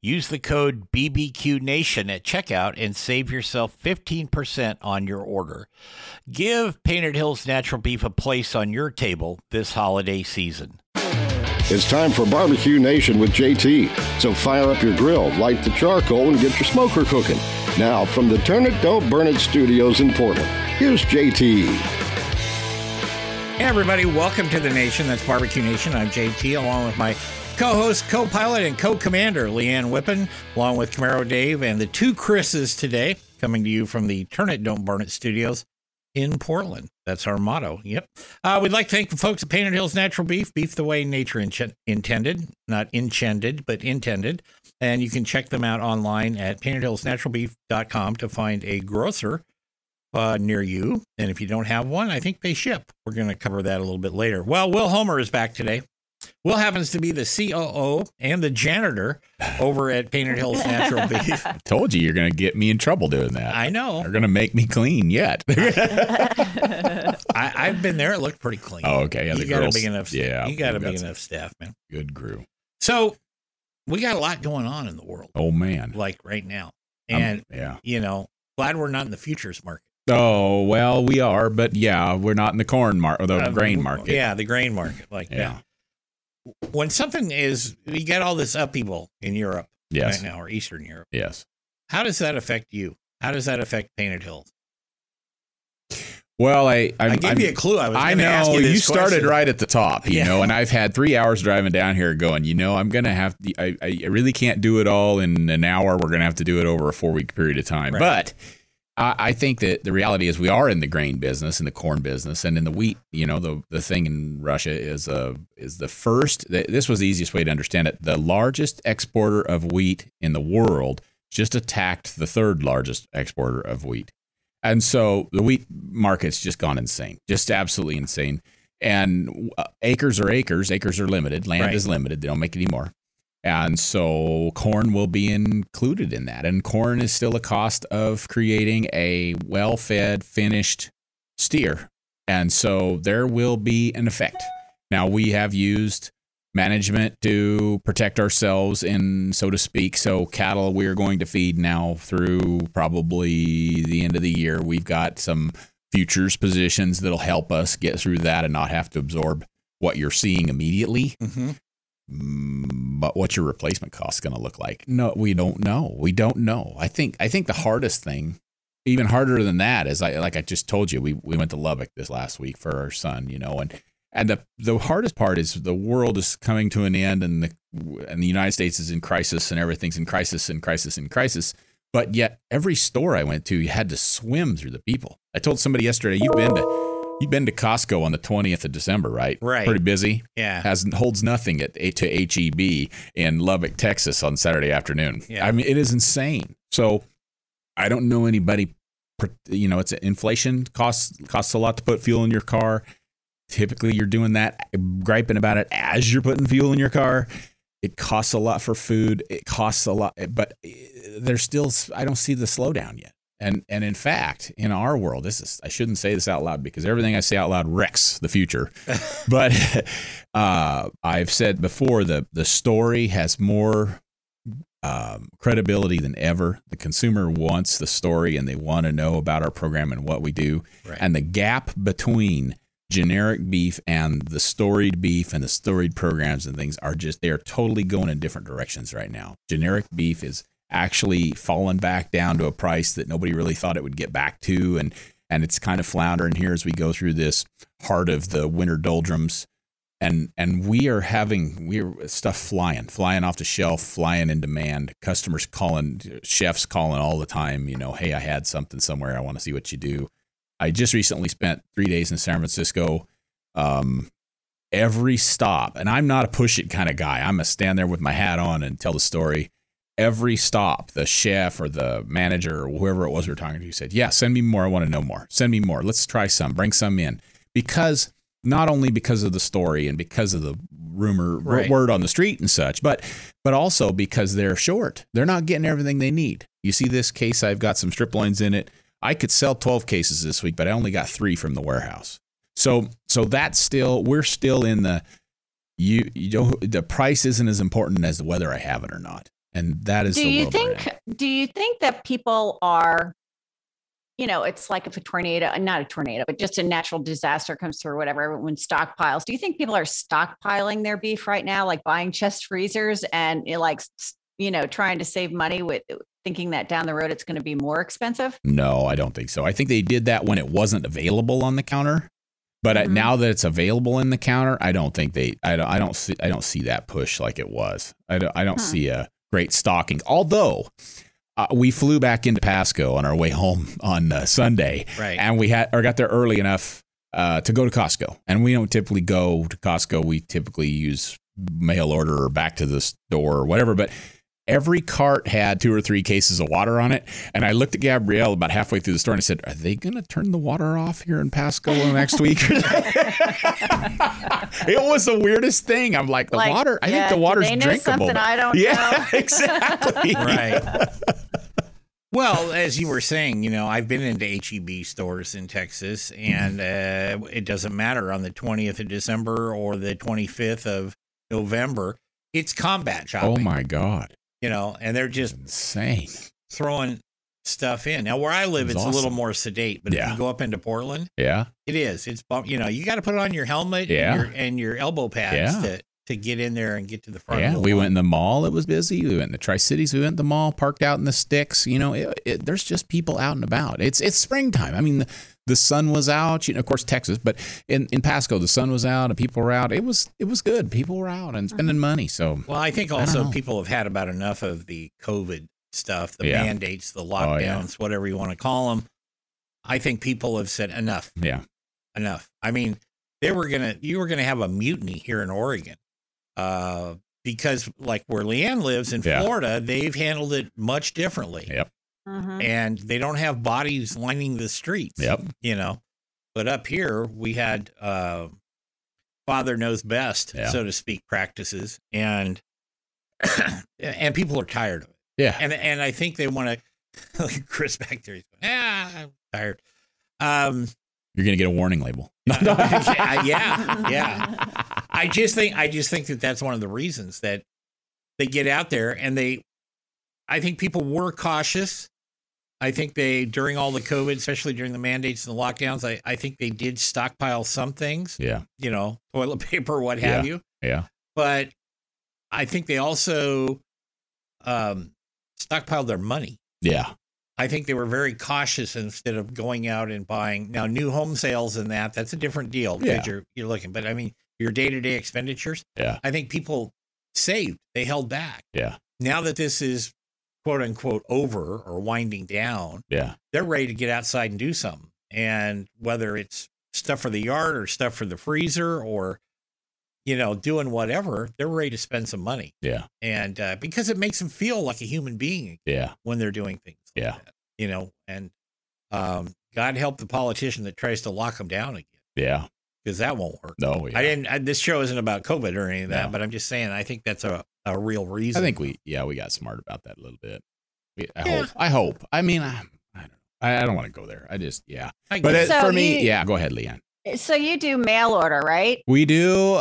Use the code BBQNation at checkout and save yourself 15% on your order. Give Painted Hills Natural Beef a place on your table this holiday season. It's time for Barbecue Nation with JT. So fire up your grill, light the charcoal, and get your smoker cooking. Now, from the Turn It, Don't Burn It studios in Portland, here's JT. Hey everybody, welcome to the nation. That's Barbecue Nation. I'm JT, along with my co-host, co-pilot, and co-commander, Leanne Whippen, along with Camaro Dave and the two Chris's today, coming to you from the Turn It, Don't Burn It studios in Portland. That's our motto. Yep. We'd like to thank the folks at Painted Hills Natural Beef, beef the way nature intended, not intended, but intended. And you can check them out online at PaintedHillsNaturalBeef.com to find a grocer near you. And if you don't have one, I think they ship. We're going to cover that a little bit later. Well, Will Homer is back today. Will happens to be the COO and the janitor over at Painted Hills Natural Beef. I told you you're going to get me in trouble doing that. I know. They're going to make me clean yet. I've been there. It looked pretty clean. Oh, okay. Yeah, you got a big enough staff. Yeah, you got a big enough staff, man. Good crew. So we got a lot going on in the world. Oh, man. Like right now. And, you know, glad we're not in the futures market. Oh, well, we are, but yeah, we're not in the corn market, the grain market. Yeah, the grain market, like that. When something is, you got all this upheaval in Europe right now, or Eastern Europe. Yes. How does that affect you? How does that affect Painted Hills? Well, I gave you a clue. I know you started right at the top, you know, and I've had 3 hours driving down here going, you know, I'm going to have to, I really can't do it all in an hour. We're going to have to do it over a 4-week period of time. Right. But I think that the reality is we are in the grain business, in the corn business, and in the wheat. You know, the thing in Russia is the first, this was the easiest way to understand it, the largest exporter of wheat in the world just attacked the third largest exporter of wheat. And so the wheat market's just gone insane, just absolutely insane. And acres are limited. Land is limited. They don't make any more. And so corn will be included in that. And corn is still a cost of creating a well-fed, finished steer. And so there will be an effect. Now, we have used management to protect ourselves, and so to speak. So cattle we are going to feed now through probably the end of the year. We've got some futures positions that'll help us get through that and not have to absorb what you're seeing immediately. Mm-hmm. But what's your replacement cost going to look like? No, we don't know. I think the hardest thing, even harder than that, is I just told you, we went to Lubbock this last week for our son, you know, and the hardest part is the world is coming to an end, and the United States is in crisis, and everything's in crisis and crisis and crisis. But yet every store I went to, you had to swim through the people. I told somebody yesterday, you've been to Costco on the 20th of December, right? Right. Pretty busy. Yeah. Holds nothing to HEB in Lubbock, Texas on Saturday afternoon. Yeah. I mean, it is insane. So I don't know anybody, you know, it's inflation costs a lot to put fuel in your car. Typically, you're doing that, griping about it as you're putting fuel in your car. It costs a lot for food. It costs a lot, but there's still, I don't see the slowdown yet. And in fact, in our world, this is, I shouldn't say this out loud because everything I say out loud wrecks the future. But I've said before, the story has more credibility than ever. The consumer wants the story, and they want to know about our program and what we do. Right. And the gap between generic beef and the storied beef and the storied programs and things are just, they are totally going in different directions right now. Generic beef is actually fallen back down to a price that nobody really thought it would get back to. And it's kind of floundering here as we go through this heart of the winter doldrums. And we're stuff flying off the shelf, flying in demand, customers calling, chefs calling all the time, you know, hey, I had something somewhere. I want to see what you do. I just recently spent 3 days in San Francisco. Every stop, and I'm not a push it kind of guy. I'm going to stand there with my hat on and tell the story. Every stop, the chef or the manager or whoever it was we were talking to said, yeah, send me more. I want to know more. Send me more. Let's try some. Bring some in. because not only because of the story and because of the rumor word on the street and such, but also because they're short. They're not getting everything they need. You see this case, I've got some strip loins in it. I could sell 12 cases this week, but I only got 3 from the warehouse. So that's still, we're still in the, you don't, the price isn't as important as whether I have it or not. And that is, do you think that people are, you know, it's like if not a tornado, but just a natural disaster comes through or whatever, everyone stockpiles. Do you think people are stockpiling their beef right now, like buying chest freezers and trying to save money with thinking that down the road it's going to be more expensive? No, I don't think so. I think they did that when it wasn't available on the counter, but mm-hmm. Now that it's available in the counter, I don't think I don't see that push like it was. I don't see a great stocking, although. We flew back into Pasco on our way home on Sunday, and we got there early enough to go to Costco. And we don't typically go to Costco; we typically use mail order or back to the store or whatever. But every cart had 2 or 3 cases of water on it, and I looked at Gabrielle about halfway through the store and I said, "Are they going to turn the water off here in Pasco next week?" It was the weirdest thing. I'm like, water. I think the water's drinkable. They know something I don't know. Yeah, exactly. Right. Well, as you were saying, I've been into HEB stores in Texas, and it doesn't matter on the 20th of December or the 25th of November. It's combat shopping. Oh my God! And they're just insane throwing stuff in. Now, where I live, it's awesome. A little more sedate, but if you go up into Portland, it is. It's you got to put on your helmet and your elbow pads to get in there and get to the front. Yeah, we went in the mall. It was busy. We went in the Tri-Cities. We went in the mall, parked out in the sticks. There's just people out and about. It's springtime. I mean, the sun was out, of course, Texas, but in Pasco, the sun was out and people were out. It was good. People were out and spending money. So, well, I think also people have had about enough of the COVID stuff, the mandates, the lockdowns, whatever you want to call them. I think people have said enough. Yeah. Enough. I mean, you were going to have a mutiny here in Oregon. Because like where Leanne lives in Florida, they've handled it much differently. Yep. Mm-hmm. And they don't have bodies lining the streets. Yep. But up here we had Father knows best, so to speak, practices, and people are tired of it. Yeah. And I think they want to. Chris back there, he's going, I'm tired. You're gonna get a warning label. I just think that that's one of the reasons that they get out there, and I think people were cautious. I think during all the COVID, especially during the mandates and the lockdowns, I think they did stockpile some things. Yeah. Toilet paper, what have you. Yeah. But I think they also stockpiled their money. Yeah. I think they were very cautious instead of going out and buying. Now, new home sales and that's a different deal because you're looking. But, I mean, your day-to-day expenditures, I think people saved. They held back. Yeah. Now that this is, quote-unquote, over or winding down, they're ready to get outside and do something. And whether it's stuff for the yard or stuff for the freezer or, doing whatever, they're ready to spend some money. Yeah. And because it makes them feel like a human being when they're doing things. Yeah. God help the politician that tries to lock them down again. Yeah. Because that won't work. No. Yeah. This show isn't about COVID or any of that, but I'm just saying, I think that's a real reason. I think we got smart about that a little bit. I hope. I mean, I don't know. I don't want to go there. I just, for me, go ahead, Leanne. So you do mail order, right? We do.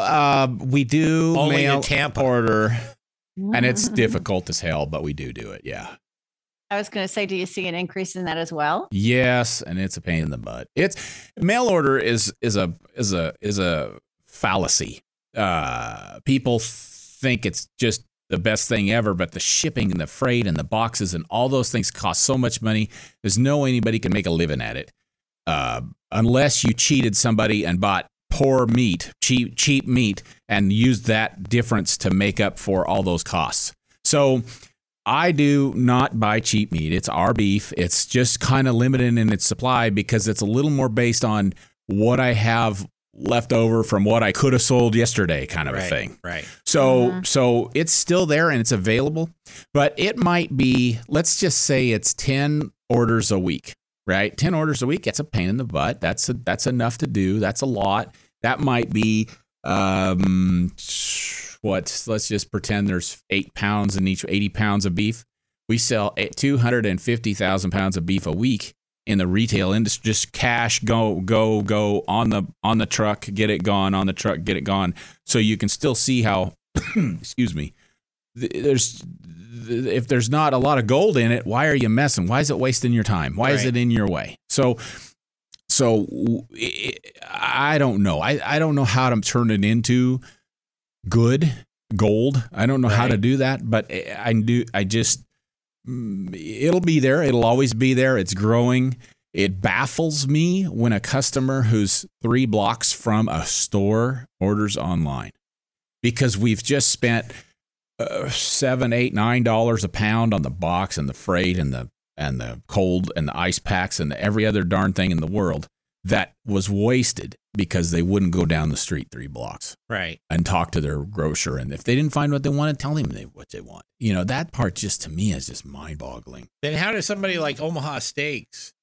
We do only mail Tampa order, and it's difficult as hell, but we do it. Yeah. I was going to say, do you see an increase in that as well? Yes, and it's a pain in the butt. It's mail order is a fallacy. People think it's just the best thing ever, but the shipping and the freight and the boxes and all those things cost so much money. There's no way anybody can make a living at it, unless you cheated somebody and bought poor meat, cheap meat, and used that difference to make up for all those costs. So. I do not buy cheap meat. It's our beef. It's just kind of limited in its supply because it's a little more based on what I have left over from what I could have sold yesterday kind of a thing. Right. So it's still there and it's available, but it might be, let's just say it's 10 orders a week. right? 10 orders a week, that's a pain in the butt. That's enough to do. That's a lot. That might be, let's just pretend there's 8 pounds in each, 80 pounds of beef. We sell 250,000 pounds of beef a week in the retail industry. Just cash, go on the truck, get it gone, on the truck, get it gone. So you can still see how, excuse me, if there's not a lot of gold in it, why are you messing? Why is it wasting your time? Why is it in your way? So I don't know. I don't know how to turn it into good gold. I don't know how to do that, but I do. I just, it'll be there. It'll always be there. It's growing. It baffles me when a customer who's 3 blocks from a store orders online, because we've just spent $7, $8, $9 a pound on the box and the freight and the cold and the ice packs and every other darn thing in the world that was wasted because they wouldn't go down the street 3 blocks and talk to their grocer. And if they didn't find what they wanted, tell them what they want. You know, that part just to me is just mind boggling. Then how does somebody like Omaha Steaks?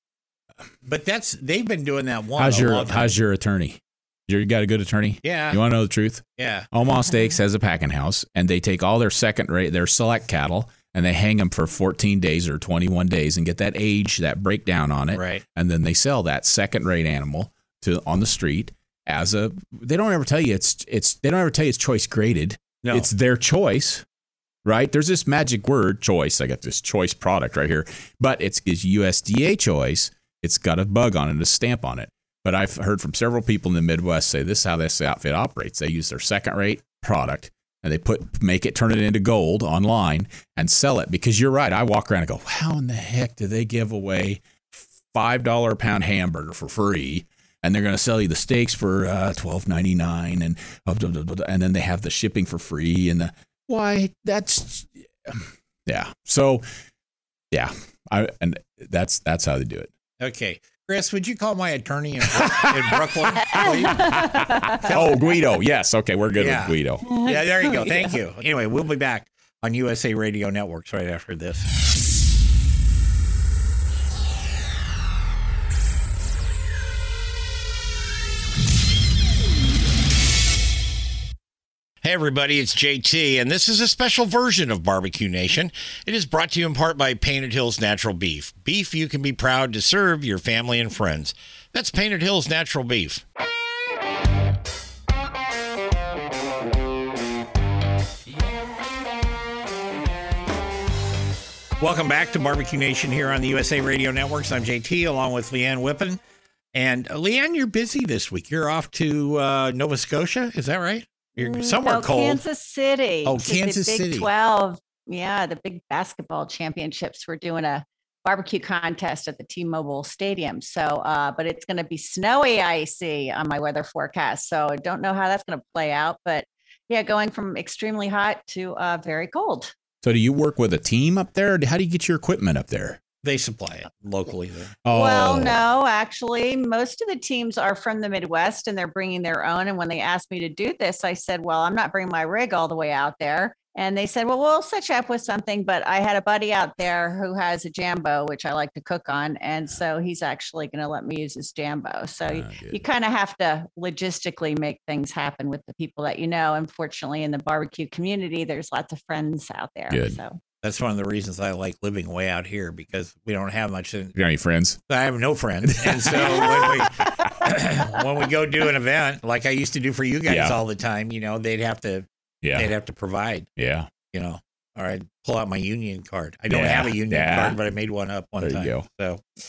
But they've been doing that one. How's your attorney? You got a good attorney? Yeah. You want to know the truth? Yeah. Omaha Steaks has a packing house, and they take all their their select cattle, and they hang them for 14 days or 21 days and get that age, that breakdown on it. Right. And then they sell that second-rate animal on the street as a. They don't ever tell you they don't ever tell you it's choice graded. No. It's their choice, right? There's this magic word, choice. I got this choice product right here, but it's USDA choice. It's got a bug on it, a stamp on it. But I've heard from several people in the Midwest say this is how this outfit operates. They use their second-rate product, and they turn it into gold online and sell it. Because you're right. I walk around and go, how in the heck do they give away $5 a pound hamburger for free, and they're going to sell you the steaks for $12.99, and then they have the shipping for free. And yeah. So, yeah, and that's how they do it. Okay. Chris, would you call my attorney in Brooklyn, please? Guido. Yes. Okay. We're good with Guido. Yeah, there you go. Thank you. Anyway, we'll be back on USA Radio Networks right after this. Hey everybody, it's JT, and this is a special version of Barbecue Nation. It is brought to you in part by Painted Hills Natural Beef. Beef you can be proud to serve your family and friends. That's Painted Hills Natural Beef. Welcome back to Barbecue Nation here on the USA Radio Networks. I'm JT along with Leanne Whippen. And Leanne, you're busy this week. You're off to Nova Scotia, is that right? You're somewhere cold. Kansas City. Oh, Kansas City. Big 12. Yeah, the big basketball championships. We're doing a barbecue contest at the T-Mobile Stadium. So, but it's going to be snowy, I see, on my weather forecast. So I don't know how that's going to play out. But yeah, going from extremely hot to very cold. So do you work with a team up there? How do you get your equipment up there? They supply it locally there. Oh. Well, no, actually, most of the teams are from the Midwest and they're bringing their own. And when they asked me to do this, I said, well, I'm not bringing my rig all the way out there. And they said, well, we'll set you up with something. But I had a buddy out there who has a Jambo, which I like to cook on. And so he's actually going to let me use his Jambo. So you kind of have to logistically make things happen with the people that you know. Unfortunately, in the barbecue community, there's lots of friends out there. Good. So. That's one of the reasons I like living way out here, because we don't have much. You got any friends? I have no friends. And so when we go do an event, like I used to do for you guys all the time, you know, they'd have to provide. Yeah. You know, all right, pull out my union card. I don't have a union card, but I made one up one time. You go. So,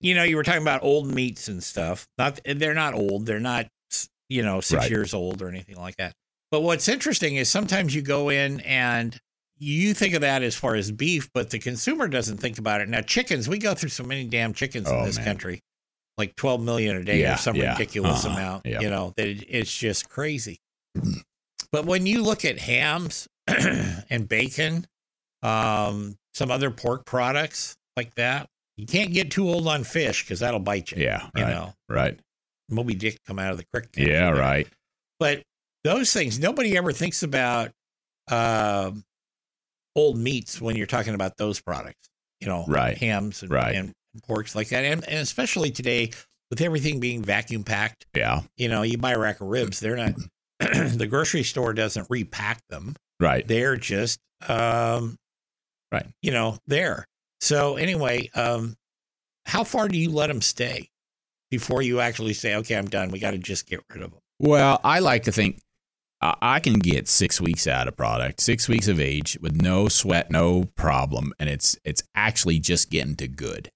you know, you were talking about old meats and stuff. They're not old. They're not, you know, 6 years old or anything like that. But what's interesting is sometimes you go in and you think of that as far as beef, but the consumer doesn't think about it. Now, chickens, we go through so many damn chickens in this country, like 12 million a day or some ridiculous amount, you know, that it's just crazy. But when you look at hams and bacon, some other pork products like that, you can't get too old on fish because that'll bite you. Yeah. You know, right. Moby Dick come out of the creek. Yeah. Right. But those things, nobody ever thinks about, old meats when you're talking about those products, you know, hams and porks like that. And especially today with everything being vacuum packed. Yeah. You know, you buy a rack of ribs. They're not, the grocery store doesn't repack them. Right. They're just, right. You know, there. So anyway, how far do you let them stay before you actually say, okay, I'm done. We got to just get rid of them? Well, I like to think I can get 6 weeks out of product, 6 weeks of age with no sweat, no problem. And it's actually just getting to good.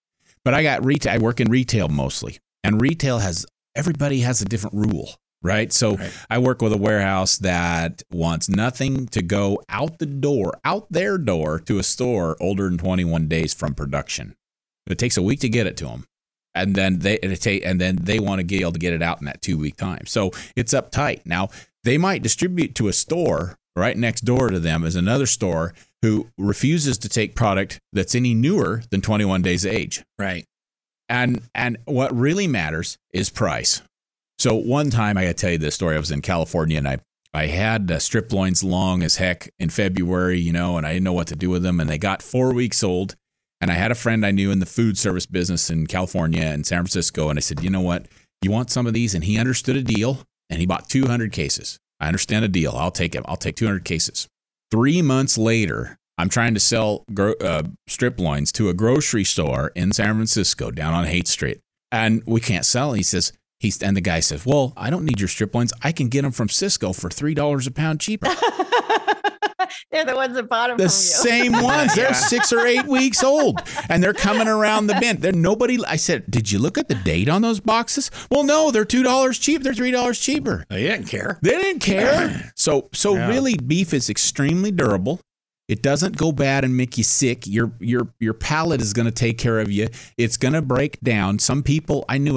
But I got retail. I work in retail mostly, and retail has, everybody has a different rule, right? So right. I work with a warehouse that wants nothing to go out the door, out their door to a store older than 21 days from production. It takes a week to get it to them, and then they want to be able to get it out in that 2 week time. So it's uptight. Now they might distribute to a store right next door to them is another store who refuses to take product that's any newer than 21 days of age. Right. And what really matters is price. So one time, I got to tell you this story. I was in California and I had strip loins long as heck in February, you know, and I didn't know what to do with them. And they got 4 weeks old. And I had a friend I knew in the food service business in California and San Francisco. And I said, you know what? You want some of these? And he understood a deal and he bought 200 cases. I understand a deal. I'll take them. I'll take 200 cases. 3 months later, I'm trying to sell strip loins to a grocery store in San Francisco down on Haight Street. And we can't sell. He says, and the guy says, well, I don't need your strip loins. I can get them from Sysco for $3 a pound cheaper. They're the ones that bought them. The same ones. They're 6 or 8 weeks old, and they're coming around the bend. They're nobody. I said, "Did you look at the date on those boxes?" Well, no. They're $2 cheap. They're $3 cheaper. They didn't care. So yeah. Really, beef is extremely durable. It doesn't go bad and make you sick. Your palate is going to take care of you. It's going to break down. Some people, I met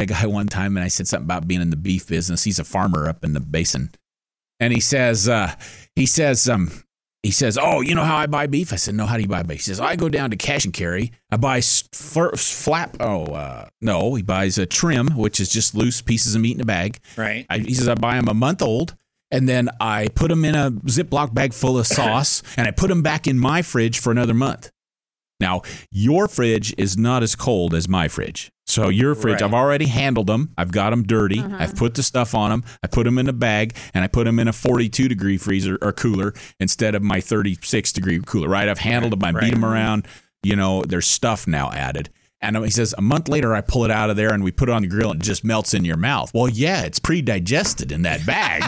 a guy one time, and I said something about being in the beef business. He's a farmer up in the basin. And he says, oh, you know how I buy beef? I said, no, how do you buy beef? He says, I go down to Cash and Carry. I buy he buys a trim, which is just loose pieces of meat in a bag. Right. He says, I buy them a month old, and then I put them in a Ziploc bag full of sauce, and I put them back in my fridge for another month. Now, your fridge is not as cold as my fridge. So your fridge, right. I've already handled them. I've got them dirty. Uh-huh. I've put the stuff on them. I put them in a bag, and I put them in a 42-degree freezer or cooler instead of my 36-degree cooler, right? I've handled them. I beat them around. You know, there's stuff now added. And he says, a month later, I pull it out of there, and we put it on the grill, and it just melts in your mouth. Well, yeah, it's pre-digested in that bag.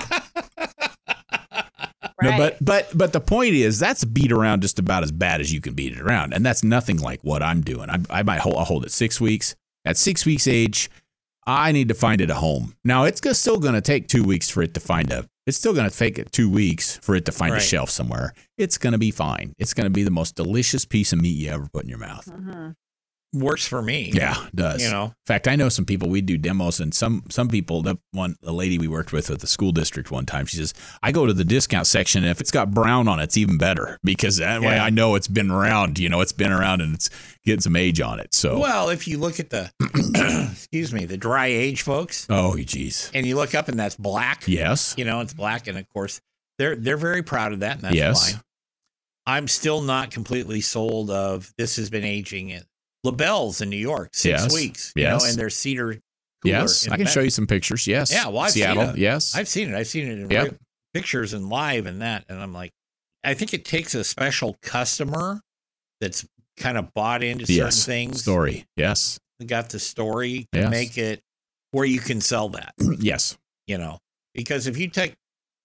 Right. No, but the point is that's beat around just about as bad as you can beat it around, and that's nothing like what I'm doing. I'll hold it 6 weeks. At 6 weeks age, I need to find it a home. Now it's still going to take 2 weeks for it to find a. It's still going to take 2 weeks for it to find right. a shelf somewhere. It's going to be fine. It's going to be the most delicious piece of meat you ever put in your mouth. Mm-hmm. Works for me. Yeah, it does. You know, in fact, I know some people. We do demos, and some people. The lady we worked with at the school district one time, she says, "I go to the discount section, and if it's got brown on it, it's even better because that way I know it's been around. You know, it's been around and it's getting some age on it." So, well, if you look at the the dry age folks. Oh, geez. And you look up, and that's black. Yes. You know, it's black, and of course, they're very proud of that, and that's why. I'm still not completely sold of this has been aging it. LaBelle's in New York, 6 weeks, you know, and their cedar cooler. Yes, I can show you some pictures, yes. Yeah, well, I've seen it in pictures and live and that, and I'm like, I think it takes a special customer that's kind of bought into certain things. Story, yes. We got the story to make it where you can sell that. Yes. You know, because if you take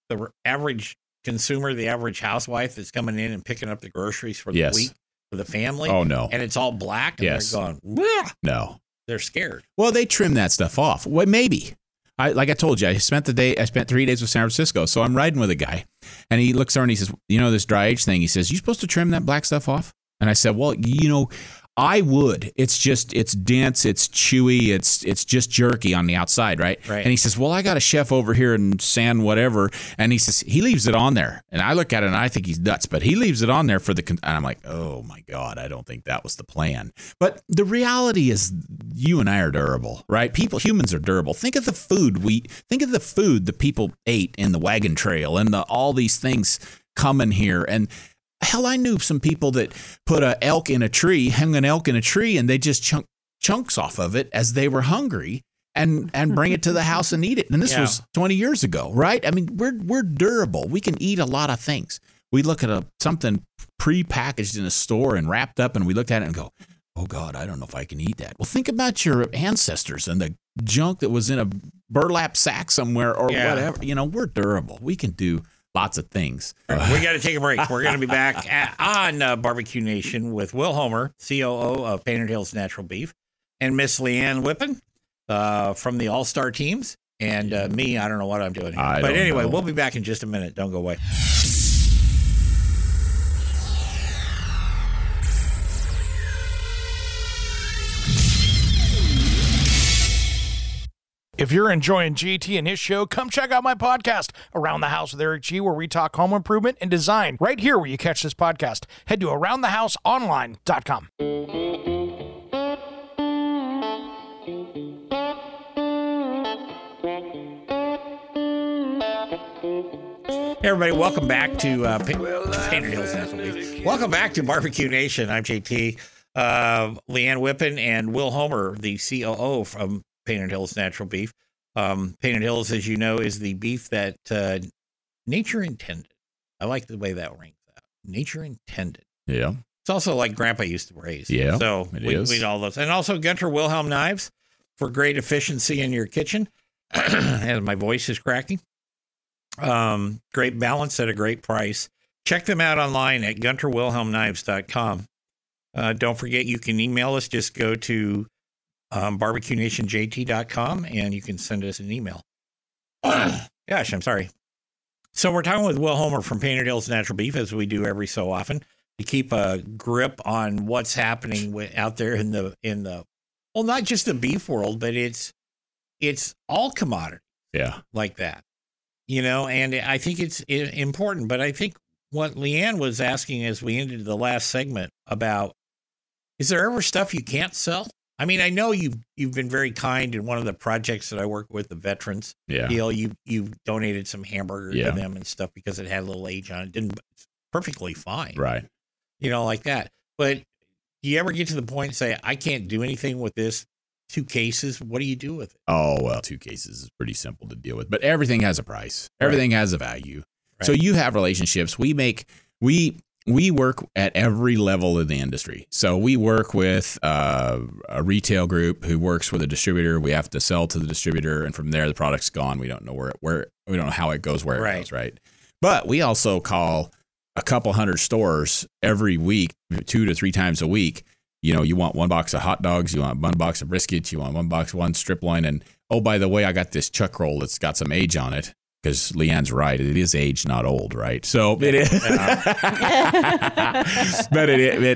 the average consumer, the average housewife that's coming in and picking up the groceries for the week, the family. Oh, no. And it's all black. And they're going, wah! No. They're scared. Well, they trim that stuff off. Well, maybe. Like I told you, I spent 3 days with San Francisco. So I'm riding with a guy and he looks over and he says, you know, this dry age thing. He says, you supposed to trim that black stuff off? And I said, well, you know, I would. It's just, it's dense, it's chewy, it's just jerky on the outside, right? And he says, well, I got a chef over here in San whatever, and he says he leaves it on there, and I look at it and I think he's nuts, but he leaves it on there for the. And I'm like, oh my God, I don't think that was the plan. But the reality is, you and I are durable, right? Humans are durable. Think of the food the people ate in the wagon trail and all these things coming here and. Hell, I knew some people that put an elk in a tree, hung an elk in a tree, and they just chunks off of it as they were hungry and bring it to the house and eat it. And this was 20 years ago, right? I mean, we're durable. We can eat a lot of things. We look at something pre-packaged in a store and wrapped up, and we looked at it and go, oh, God, I don't know if I can eat that. Well, think about your ancestors and the junk that was in a burlap sack somewhere or whatever. You know, we're durable. We can do lots of things. Right, we got to take a break. We're going to be back on BBQ Nation with Will Homer, COO of Painted Hills Natural Beef, and Miss Leanne Whippen from the All-Star teams, and me. I don't know what I'm doing here. But anyway, we'll be back in just a minute. Don't go away. If you're enjoying GT and his show, come check out my podcast, Around the House with Eric G, where we talk home improvement and design. Right here where you catch this podcast. Head to AroundTheHouseOnline.com. Hey everybody, welcome back to Painted Hills National Week. Welcome back to BBQ Nation. I'm JT, Leanne Whippen, and Will Homer, the COO from Painted Hills Natural Beef. Painted Hills, as you know, is the beef that nature intended. I like the way that rings out. Nature intended. Yeah. It's also like Grandpa used to raise. Yeah. So we eat all those. And also Gunter Wilhelm Knives for great efficiency in your kitchen. And my voice is cracking. Great balance at a great price. Check them out online at GunterWilhelmKnives.com. Don't forget, you can email us. Just go to BBQNationJT.com, and you can send us an email. Gosh, I'm sorry. So we're talking with Will Homer from Painted Hills Natural Beef, as we do every so often, to keep a grip on what's happening out there in the well, not just the beef world, but it's all commodity, like that, you know. And I think it's important. But I think what Leanne was asking as we ended the last segment about, is there ever stuff you can't sell? I mean, I know you've been very kind in one of the projects that I work with, the veterans deal. You've donated some hamburgers to them and stuff because it had a little age on it. Didn't perfectly fine, right? You know, like that. But you ever get to the point and say, I can't do anything with this? 2 cases. What do you do with it? Oh well, 2 cases is pretty simple to deal with. But everything has a price. Everything has a value. Right. So you have relationships. We work at every level of the industry. So we work with a retail group who works with a distributor. We have to sell to the distributor, and from there the product's gone. We don't know where we don't know how it goes, where it goes, right? But we also call a couple hundred stores every week, 2 to 3 times a week. You know, you want 1 box of hot dogs, you want 1 box of briskets, you want 1 box, 1 strip loin, and oh, by the way, I got this chuck roll that's got some age on it. Because Leanne's right. It is age, not old, right? So it is. But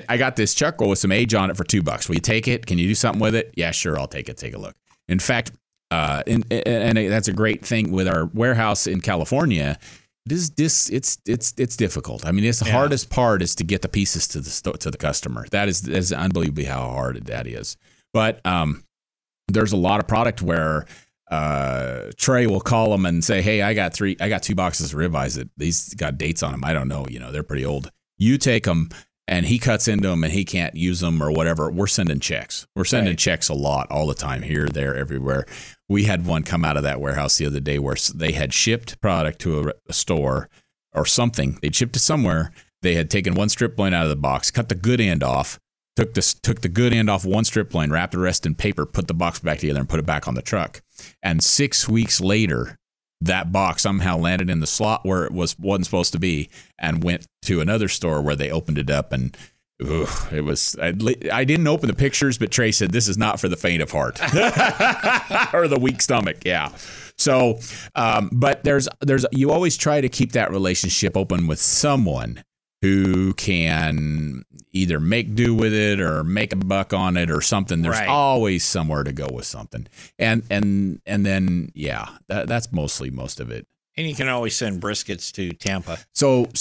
I got this chuck roll with some age on it for $2. Will you take it? Can you do something with it? Yeah, sure. I'll take it. Take a look. In fact, and that's a great thing with our warehouse in California. It's difficult. I mean, it's the hardest part is to get the pieces to the customer. That is unbelievably how hard that is. But there's a lot of product where Trey will call them and say, hey, I got 2 boxes of ribeyes that these got dates on them. I don't know. You know, they're pretty old. You take them, and he cuts into them and he can't use them or whatever. We're sending checks. We're sending checks a lot, all the time, here, there, everywhere. We had one come out of that warehouse the other day where they had shipped product to a store or something. They'd shipped it somewhere. They had taken 1 strip loin out of the box, cut the good end off, took the good end off 1 strip loin, wrapped the rest in paper, put the box back together, and put it back on the truck. And 6 weeks later, that box somehow landed in the slot where it wasn't supposed to be, and went to another store where they opened it up, and it was. I didn't open the pictures, but Trey said this is not for the faint of heart or the weak stomach. Yeah. So, but there's you always try to keep that relationship open with someone who can either make do with it or make a buck on it or something. There's always somewhere to go with something. And then, that's mostly most of it. And you can always send briskets to Tampa. And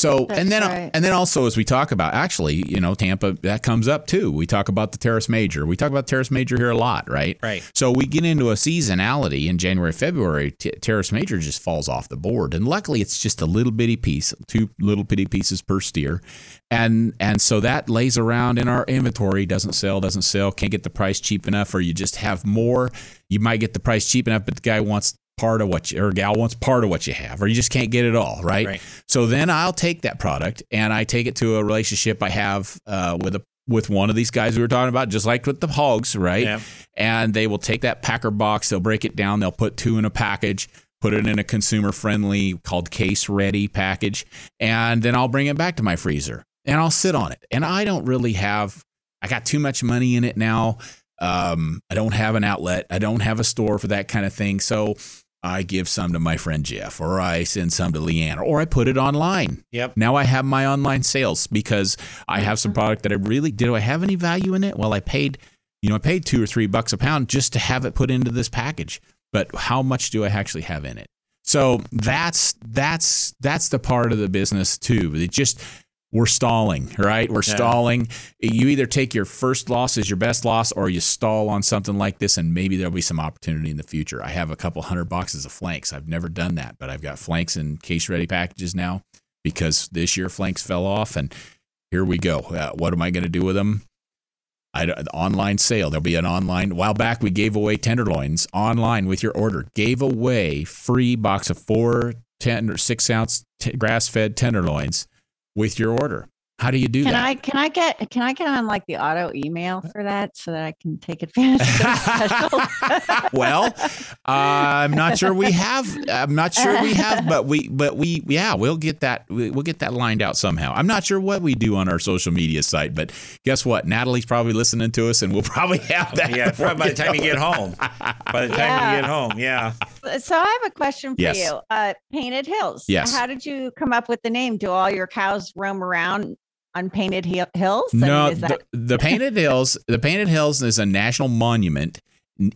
then also, as we talk about, actually, you know, Tampa, that comes up too. We talk about the Terrace Major. We talk about Terrace Major here a lot, right? Right. So we get into a seasonality in January, February. Terrace Major just falls off the board, and luckily, it's just a little bitty piece, two little bitty pieces per steer, and so that lays around in our inventory, doesn't sell, can't get the price cheap enough, or you just have more. You might get the price cheap enough, but the guy wants part of what you, or gal wants part of what you have, or you just can't get it all, right? So then I'll take that product and I take it to a relationship I have with one of these guys we were talking about, just like with the hogs, right? Yeah. And they will take that packer box, they'll break it down, they'll put two in a package, put it in a consumer friendly called case ready package, and then I'll bring it back to my freezer and I'll sit on it. And I don't really have, I got too much money in it now. I don't have an outlet, I don't have a store for that kind of thing, so I give some to my friend Jeff, or I send some to Leanne, or I put it online. Yep. Now I have my online sales because I have some product that I really, do I have any value in it? Well, I paid $2 or $3 a pound just to have it put into this package. But how much do I actually have in it? So that's the part of the business too. It just, we're stalling, right? We're stalling. You either take your first loss as your best loss, or you stall on something like this, and maybe there'll be some opportunity in the future. I have a couple hundred boxes of flanks. I've never done that, but I've got flanks in case-ready packages now because this year flanks fell off, and here we go. What am I going to do with them? The online sale. There'll be an online. A while back, we gave away tenderloins online with your order. Gave away free box of 6-ounce grass-fed tenderloins with your order. How do you do that? Can I get on like the auto email for that so that I can take advantage of the special? Well, I'm not sure we have, but we'll get that lined out somehow. I'm not sure what we do on our social media site, but guess what? Natalie's probably listening to us, and we'll probably have that. Yeah, by the time you get home. So I have a question for you. Painted Hills. Yes. How did you come up with the name? Do all your cows roam around on Painted Hills? No, the Painted Hills is a national monument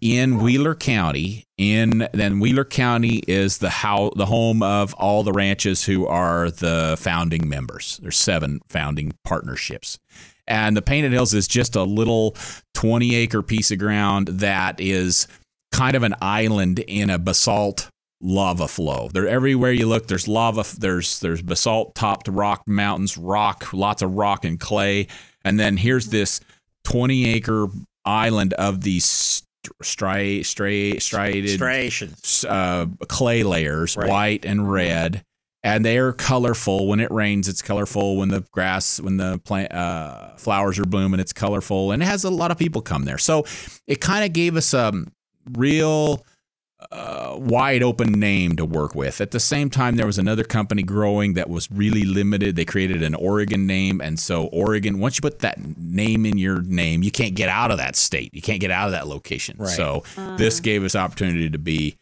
in Wheeler County. Wheeler County is the home of all the ranches who are the founding members. There's 7 founding partnerships. And the Painted Hills is just a little 20-acre piece of ground that is kind of an island in a basalt lava flow. There, everywhere you look, there's lava, there's basalt topped rock mountains, lots of rock and clay, and then here's this 20-acre island of these striations, clay layers, right. White and red, and they're colorful. When it rains, it's colorful. When the grass, flowers are blooming, it's colorful, and it has a lot of people come there. So it kind of gave us a real wide open name to work with. At the same time, there was another company growing that was really limited. They created an Oregon name. And so Oregon, once you put that name in your name, you can't get out of that state. You can't get out of that location. Right. So this gave us opportunity to be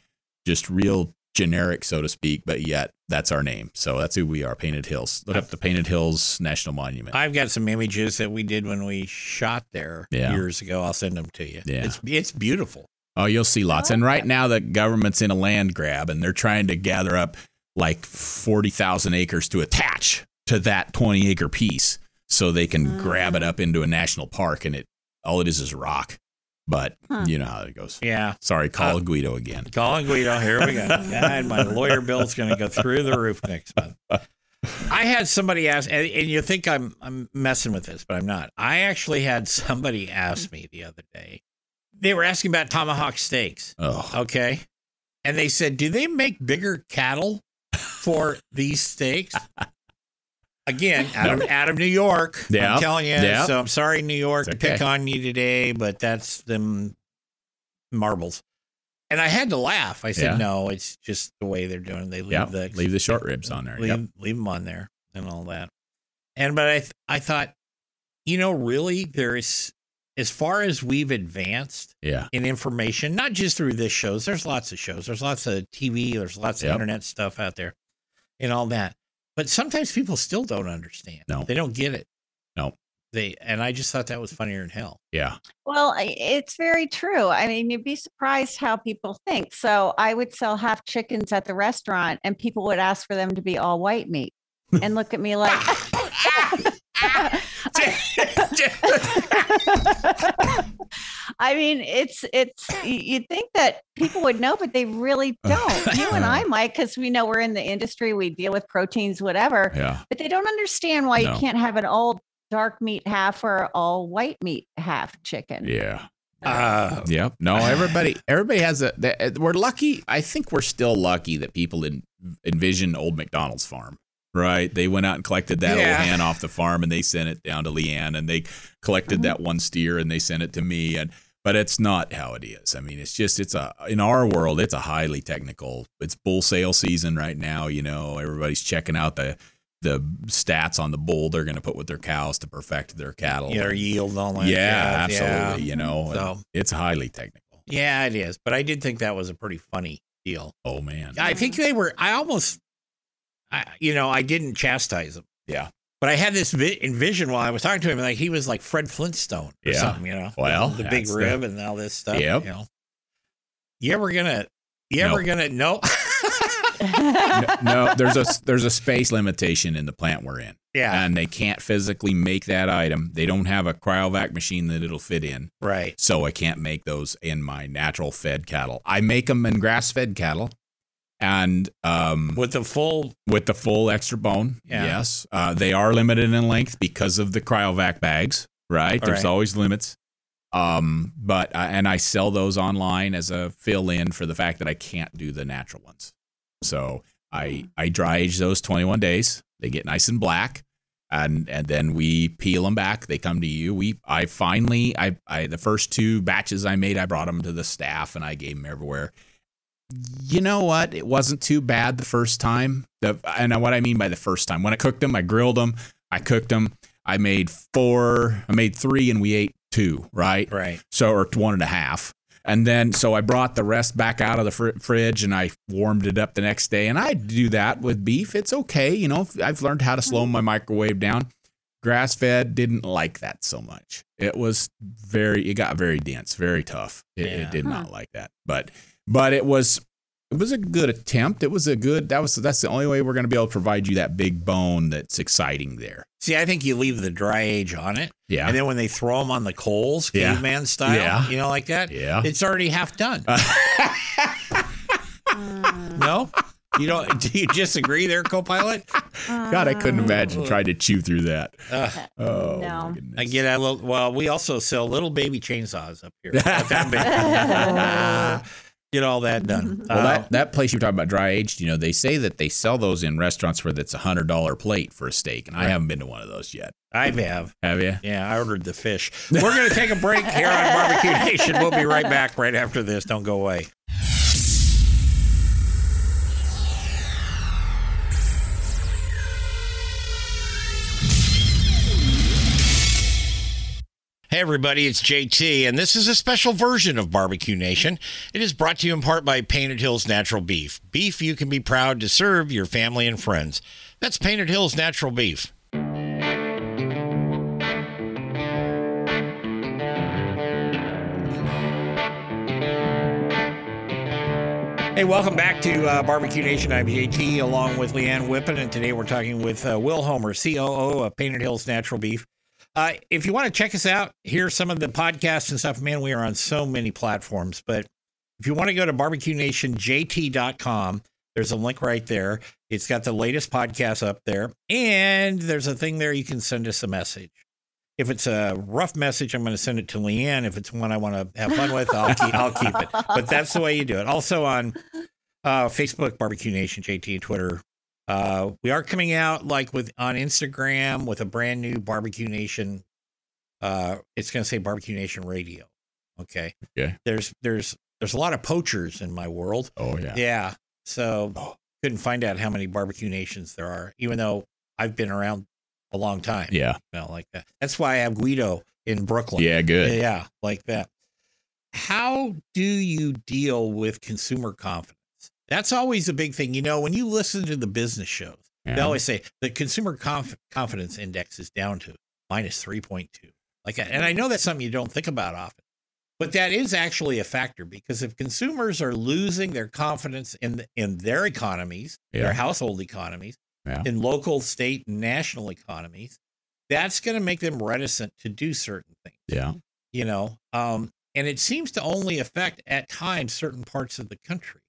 just real generic, so to speak, but yet that's our name. So that's who we are, Painted Hills. Look up the Painted Hills National Monument. I've got some images that we did when we shot there years ago. I'll send them to you. Yeah. It's beautiful. Oh, you'll see lots. And right now the government's in a land grab, and they're trying to gather up like 40,000 acres to attach to that 20-acre piece so they can grab it up into a national park, and all it is rock. But you know how it goes. Yeah. Sorry, call Guido again. Calling Guido. Here we go. God, my lawyer bill's going to go through the roof next month. I had somebody ask, and you think I'm messing with this, but I'm not. I actually had somebody ask me the other day. They were asking about tomahawk steaks. Oh. Okay. And they said, do they make bigger cattle for these steaks? Again, out of New York. Yeah. I'm telling you. Yeah. So I'm sorry, New York, to pick on you today, but that's them marbles. And I had to laugh. I said, no, it's just the way they're doing it. They leave the short ribs on there. Leave them on there and all that. And but I thought, really, there is... As far as we've advanced in information, not just through this shows, there's lots of shows, there's lots of TV, there's lots of internet stuff out there and all that. But sometimes people still don't understand. No. They don't get it. No. And I just thought that was funnier than hell. Yeah. Well, it's very true. I mean, you'd be surprised how people think. So I would sell half chickens at the restaurant and people would ask for them to be all white meat and look at me like, I mean, it's, you'd think that people would know, but they really don't. You and I might, because we know we're in the industry, we deal with proteins, whatever, yeah. But they don't understand why you can't have an old dark meat half or all white meat half chicken. Yeah. Yeah. No, everybody has we're lucky. I think we're still lucky that people envision old McDonald's farm. Right. They went out and collected that old hand off the farm and they sent it down to Leanne and they collected that one steer and they sent it to me. But it's not how it is. I mean, in our world, it's a highly technical, it's bull sale season right now. You know, everybody's checking out the stats on the bull they're going to put with their cows to perfect their cattle. Yeah, their yield and all that. Yeah, stuff. Absolutely. Yeah. You know, so, it's highly technical. Yeah, it is. But I did think that was a pretty funny deal. Oh, man. I think they were, I didn't chastise him. Yeah. But I had this envision while I was talking to him, like he was like Fred Flintstone or something, you know. Well, the big rib and all this stuff, yep. You know. No. No, there's a space limitation in the plant we're in. Yeah. And they can't physically make that item. They don't have a cryovac machine that it'll fit in. Right. So I can't make those in my natural fed cattle. I make them in grass fed cattle. And with the full extra bone, yes, they are limited in length because of the cryovac bags, right? There's always limits. But I sell those online as a fill-in for the fact that I can't do the natural ones. So I dry age those 21 days. They get nice and black, and then we peel them back. They come to you. The first two batches I made, I brought them to the staff and I gave them everywhere. You know what? It wasn't too bad the first time. And what I mean by the first time, when I cooked them, I grilled them, I cooked them. I made three and we ate two, right? Right. So, or 1.5. And then, so I brought the rest back out of the fridge and I warmed it up the next day. And I do that with beef. It's okay. You know, I've learned how to slow my microwave down. Grass fed didn't like that so much. It got very dense, very tough. It did not like that. But it was a good attempt. It was a good, that's the only way we're going to be able to provide you that big bone that's exciting there. See, I think you leave the dry age on it. Yeah. And then when they throw them on the coals, caveman style, you know, like that. Yeah. It's already half done. No? Do you disagree there, co-pilot? God, I couldn't imagine trying to chew through that. No. I get a little, well, we also sell little baby chainsaws up here. Get all that done. Well, that place you're talking about, dry aged, you know, they say that they sell those in restaurants where that's $100 plate for a steak, and I haven't been to one of those yet. I have. Have you? Yeah, I ordered the fish. We're going to take a break here on Barbecue Nation. We'll be right back right after this. Don't go away. Hey everybody, it's JT, and this is a special version of Barbecue Nation. It is brought to you in part by Painted Hills Natural Beef. Beef you can be proud to serve your family and friends. That's Painted Hills Natural Beef. Hey, welcome back to Barbecue Nation. I'm JT, along with Leanne Whippen, and today we're talking with Will Homer, COO of Painted Hills Natural Beef. If you want to check us out, hear some of the podcasts and stuff, man, we are on so many platforms. But if you want to go to BBQNationJT.com, there's a link right there. It's got the latest podcast up there. And there's a thing there you can send us a message. If it's a rough message, I'm going to send it to Leanne. If it's one I want to have fun with, I'll keep it. But that's the way you do it. Also on Facebook, Barbecue Nation JT, and Twitter. We are coming out on Instagram with a brand new Barbecue Nation. It's going to say Barbecue Nation Radio. Okay. Yeah. There's a lot of poachers in my world. Oh yeah. Yeah. So couldn't find out how many Barbecue Nations there are, even though I've been around a long time. Yeah. You know, like that. That's why I have Guido in Brooklyn. Yeah. Good. Yeah. Like that. How do you deal with consumer confidence? That's always a big thing. You know, when you listen to the business shows, they always say the consumer confidence index is down to minus 3.2. Like, and I know that's something you don't think about often, but that is actually a factor, because if consumers are losing their confidence in their economies, their household economies, in local, state, and national economies, that's going to make them reticent to do certain things. Yeah. You know, and it seems to only affect at times certain parts of the country.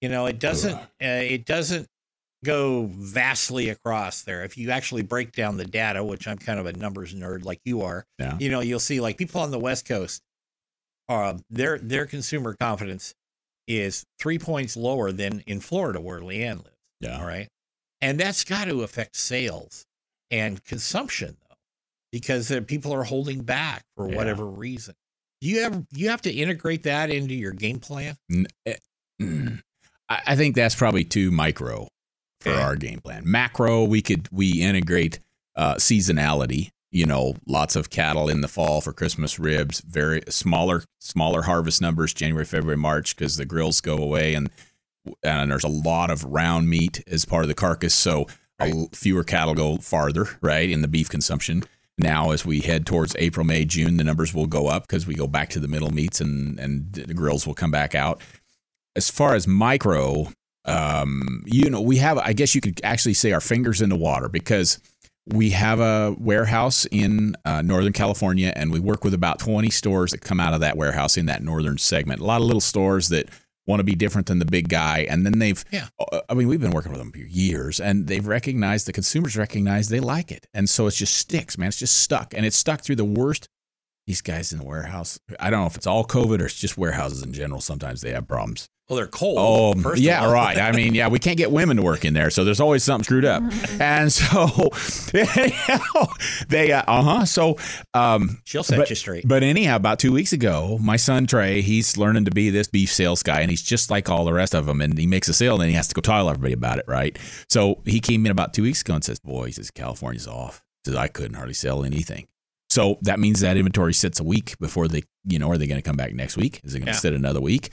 You know, it doesn't go vastly across there. If you actually break down the data, which I'm kind of a numbers nerd like you are, you know, you'll see like people on the West Coast, their consumer confidence is 3 points lower than in Florida where Leanne lives. Yeah. All right. And that's got to affect sales and consumption, though, because people are holding back for whatever reason. You have to integrate that into your game plan. I think that's probably too micro for our game plan. Macro, we integrate seasonality. You know, lots of cattle in the fall for Christmas ribs. Very smaller harvest numbers January, February, March, because the grills go away, and there's a lot of round meat as part of the carcass. So fewer cattle go farther, right, in the beef consumption. Now, as we head towards April, May, June, the numbers will go up because we go back to the middle meats and the grills will come back out. As far as micro, you know, we have, I guess you could actually say our fingers in the water, because we have a warehouse in Northern California, and we work with about 20 stores that come out of that warehouse in that northern segment. A lot of little stores that want to be different than the big guy. And then we've been working with them for years, and they've recognized, the consumers recognize they like it. And so it just sticks, man. It's just stuck. And it's stuck through the worst. These guys in the warehouse, I don't know if it's all COVID or it's just warehouses in general. Sometimes they have problems. Well, they're cold. Oh, yeah, right. I mean, yeah, we can't get women to work in there, so there's always something screwed up. And so she'll set you straight. But anyhow, about 2 weeks ago, my son Trey, he's learning to be this beef sales guy, and he's just like all the rest of them. And he makes a sale, and then he has to go tell everybody about it, right? So he came in about 2 weeks ago and says, "Boy," he says, "California's off." He says, "I couldn't hardly sell anything." So that means that inventory sits a week before they, you know, are they going to come back next week? Is it going to sit another week?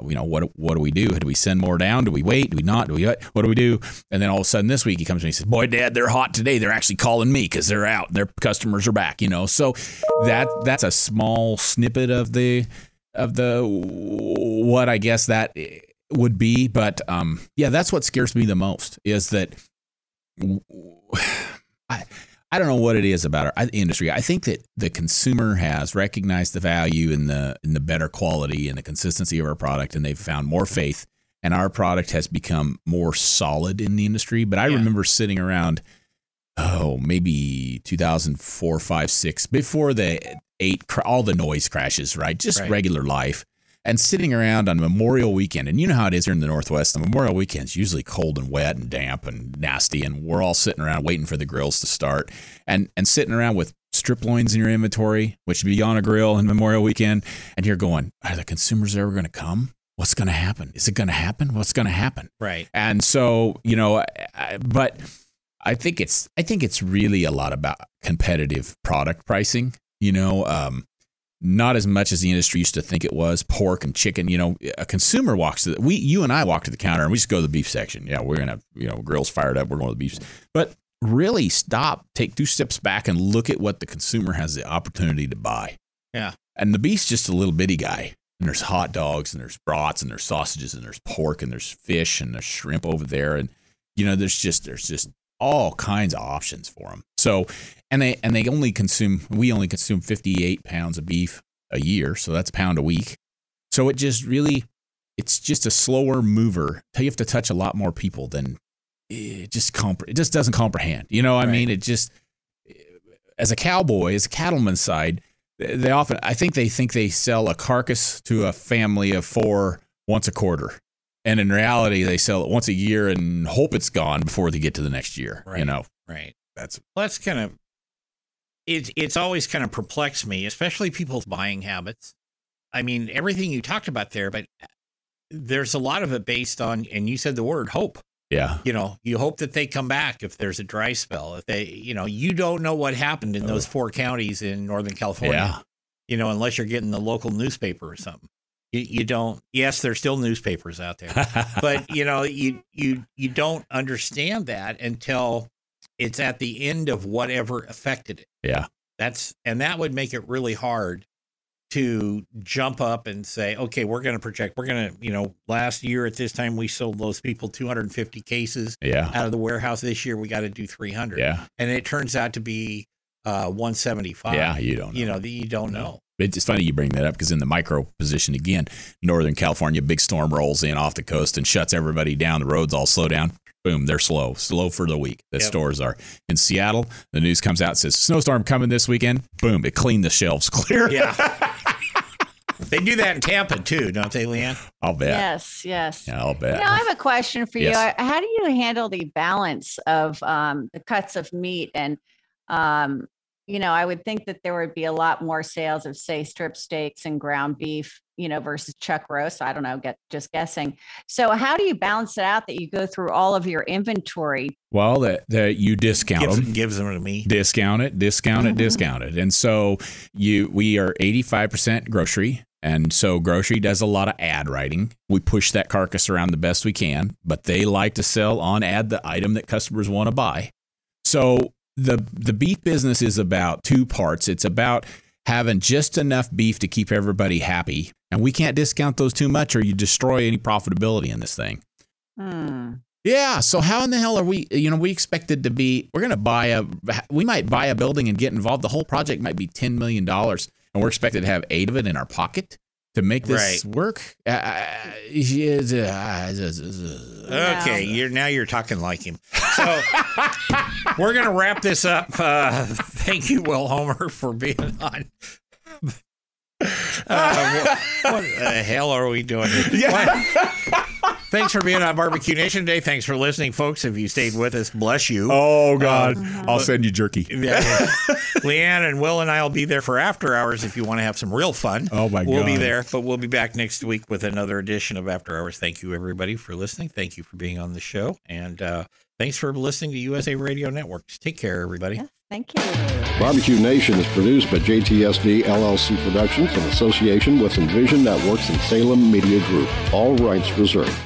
You know, what do we do? Do we send more down? Do we wait? Do we not? What do we do? And then all of a sudden this week he comes to me and says, "Boy, Dad, they're hot today. They're actually calling me because they're out. Their customers are back." You know, so that's a small snippet of the what I guess that would be. But that's what scares me the most, is that I don't know what it is about our industry. I think that the consumer has recognized the value and the better quality and the consistency of our product, and they've found more faith, and our product has become more solid in the industry. But I remember sitting around, maybe 2004, 5, 6, before the 8, all the noise crashes, right? Just regular life. And sitting around on Memorial Weekend, and you know how it is here in the Northwest, the Memorial Weekend's usually cold and wet and damp and nasty, and we're all sitting around waiting for the grills to start, and sitting around with strip loins in your inventory, which would be on a grill on Memorial Weekend, and you're going, "Are the consumers ever going to come? What's going to happen? Is it going to happen? What's going to happen?" Right. And so, you know, but I think it's really a lot about competitive product pricing, you know. Not as much as the industry used to think it was. Pork and chicken, you know, a consumer walks to you and I walk to the counter and we just go to the beef section. Yeah, we're going to, you know, grills fired up. We're going to the beef. But really stop, take 2 steps back and look at what the consumer has the opportunity to buy. Yeah. And the beef's just a little bitty guy. And there's hot dogs and there's brats and there's sausages and there's pork and there's fish and there's shrimp over there. And, you know, there's just all kinds of options for them. So, we only consume 58 pounds of beef a year. So that's a pound a week. So it just really, it's just a slower mover. You have to touch a lot more people than it just doesn't comprehend. You know what I mean? It just, as a cowboy, as a cattleman's side, they often, I think they sell a carcass to a family of 4 once a quarter. And in reality, they sell it once a year and hope it's gone before they get to the next year. Right, you know, right? That's kind of it. It's always kind of perplexed me, especially people's buying habits. I mean, everything you talked about there, but there's a lot of it based on, and you said the word hope. Yeah, you know, you hope that they come back if there's a dry spell. If they, you know, you don't know what happened in those 4 counties in Northern California. Yeah. You know, unless you're getting the local newspaper or something. You don't. Yes, there's still newspapers out there, but you know, you don't understand that until It's at the end of whatever affected it. Yeah. And that would make it really hard to jump up and say, okay, we're going to project. We're going to, last year at this time, we sold those people 250 cases out of the warehouse. This year, we got to do 300. Yeah. And it turns out to be 175. Yeah, you don't know. You don't know. It's funny you bring that up because in the micro position, again, Northern California, big storm rolls in off the coast and shuts everybody down. The roads all slow down. Boom, they're slow for the week. The stores are. In Seattle, the news comes out, says snowstorm coming this weekend. Boom, it cleaned the shelves clear. Yeah. They do that in Tampa too, don't they, Leanne? I'll bet. Yes. Yeah, I'll bet. I have a question for you. How do you handle the balance of the cuts of meat? And, I would think that there would be a lot more sales of, say, strip steaks and ground beef, versus chuck roast. I don't know, just guessing. So how do you balance it out that you go through all of your inventory? Well, that you discount them. Gives them to me. Discount it. And so we are 85% grocery. And so grocery does a lot of ad writing. We push that carcass around the best we can, but they like to sell on ad the item that customers want to buy. So the beef business is about two parts. It's about having just enough beef to keep everybody happy. And we can't discount those too much or you destroy any profitability in this thing. Mm. Yeah. So how in the hell are we, we expected to be, we might buy a building and get involved. The whole project might be $10 million and we're expected to have $8 million of it in our pocket to make this work. Okay. You're talking like him. So we're going to wrap this up. Thank you, Will Homer, for being on. What the hell are we doing here? Yeah. Thanks for being on Barbecue Nation Day. Thanks for listening, folks. If you stayed with us, bless you. Oh, God. I'll send you jerky. Yeah. Leanne and Will and I will be there for after hours if you want to have some real fun. Oh, my God. We'll be there, but we'll be back next week with another edition of After Hours. Thank you, everybody, for listening. Thank you for being on the show. And thanks for listening to USA Radio Networks. Take care, everybody. Yeah. Thank you. Barbecue Nation is produced by JTSD LLC Productions in association with Envision Networks and Salem Media Group. All rights reserved.